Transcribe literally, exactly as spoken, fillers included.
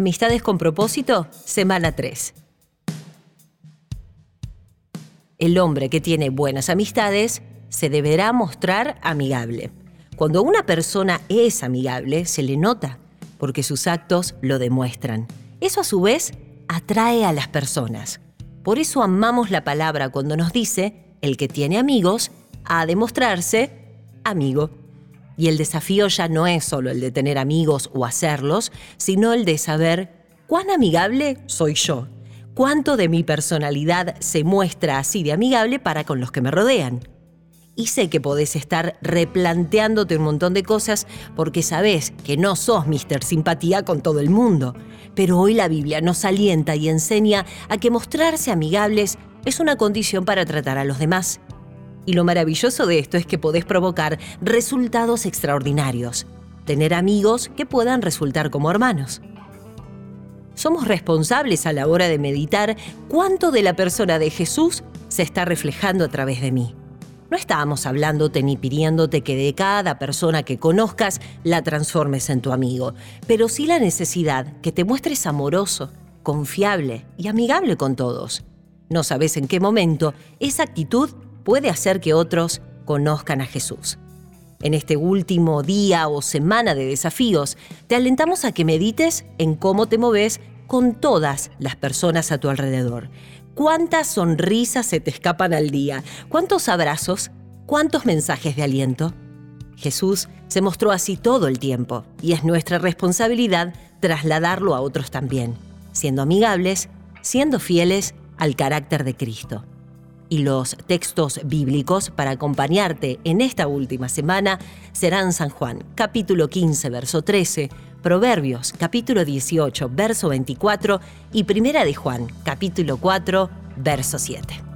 Amistades con propósito, semana tres. El hombre que tiene buenas amistades se deberá mostrar amigable. Cuando una persona es amigable, se le nota, porque sus actos lo demuestran. Eso a su vez atrae a las personas. Por eso amamos la palabra cuando nos dice, el que tiene amigos ha de mostrarse amigo. Y el desafío ya no es solo el de tener amigos o hacerlos, sino el de saber cuán amigable soy yo, cuánto de mi personalidad se muestra así de amigable para con los que me rodean. Y sé que podés estar replanteándote un montón de cosas porque sabés que no sos míster Simpatía con todo el mundo. Pero hoy la Biblia nos alienta y enseña a que mostrarse amigables es una condición para tratar a los demás. Y lo maravilloso de esto es que podés provocar resultados extraordinarios. Tener amigos que puedan resultar como hermanos. Somos responsables a la hora de meditar cuánto de la persona de Jesús se está reflejando a través de mí. No estábamos hablándote ni pidiéndote que de cada persona que conozcas la transformes en tu amigo, pero sí la necesidad que te muestres amoroso, confiable y amigable con todos. No sabes en qué momento esa actitud puede hacer que otros conozcan a Jesús. En este último día o semana de desafíos, te alentamos a que medites en cómo te moves con todas las personas a tu alrededor. ¿Cuántas sonrisas se te escapan al día? ¿Cuántos abrazos? ¿Cuántos mensajes de aliento? Jesús se mostró así todo el tiempo y es nuestra responsabilidad trasladarlo a otros también, siendo amigables, siendo fieles al carácter de Cristo. Y los textos bíblicos para acompañarte en esta última semana serán San Juan, capítulo quince, verso trece, Proverbios, capítulo dieciocho, verso veinticuatro y Primera de Juan, capítulo cuatro, verso siete.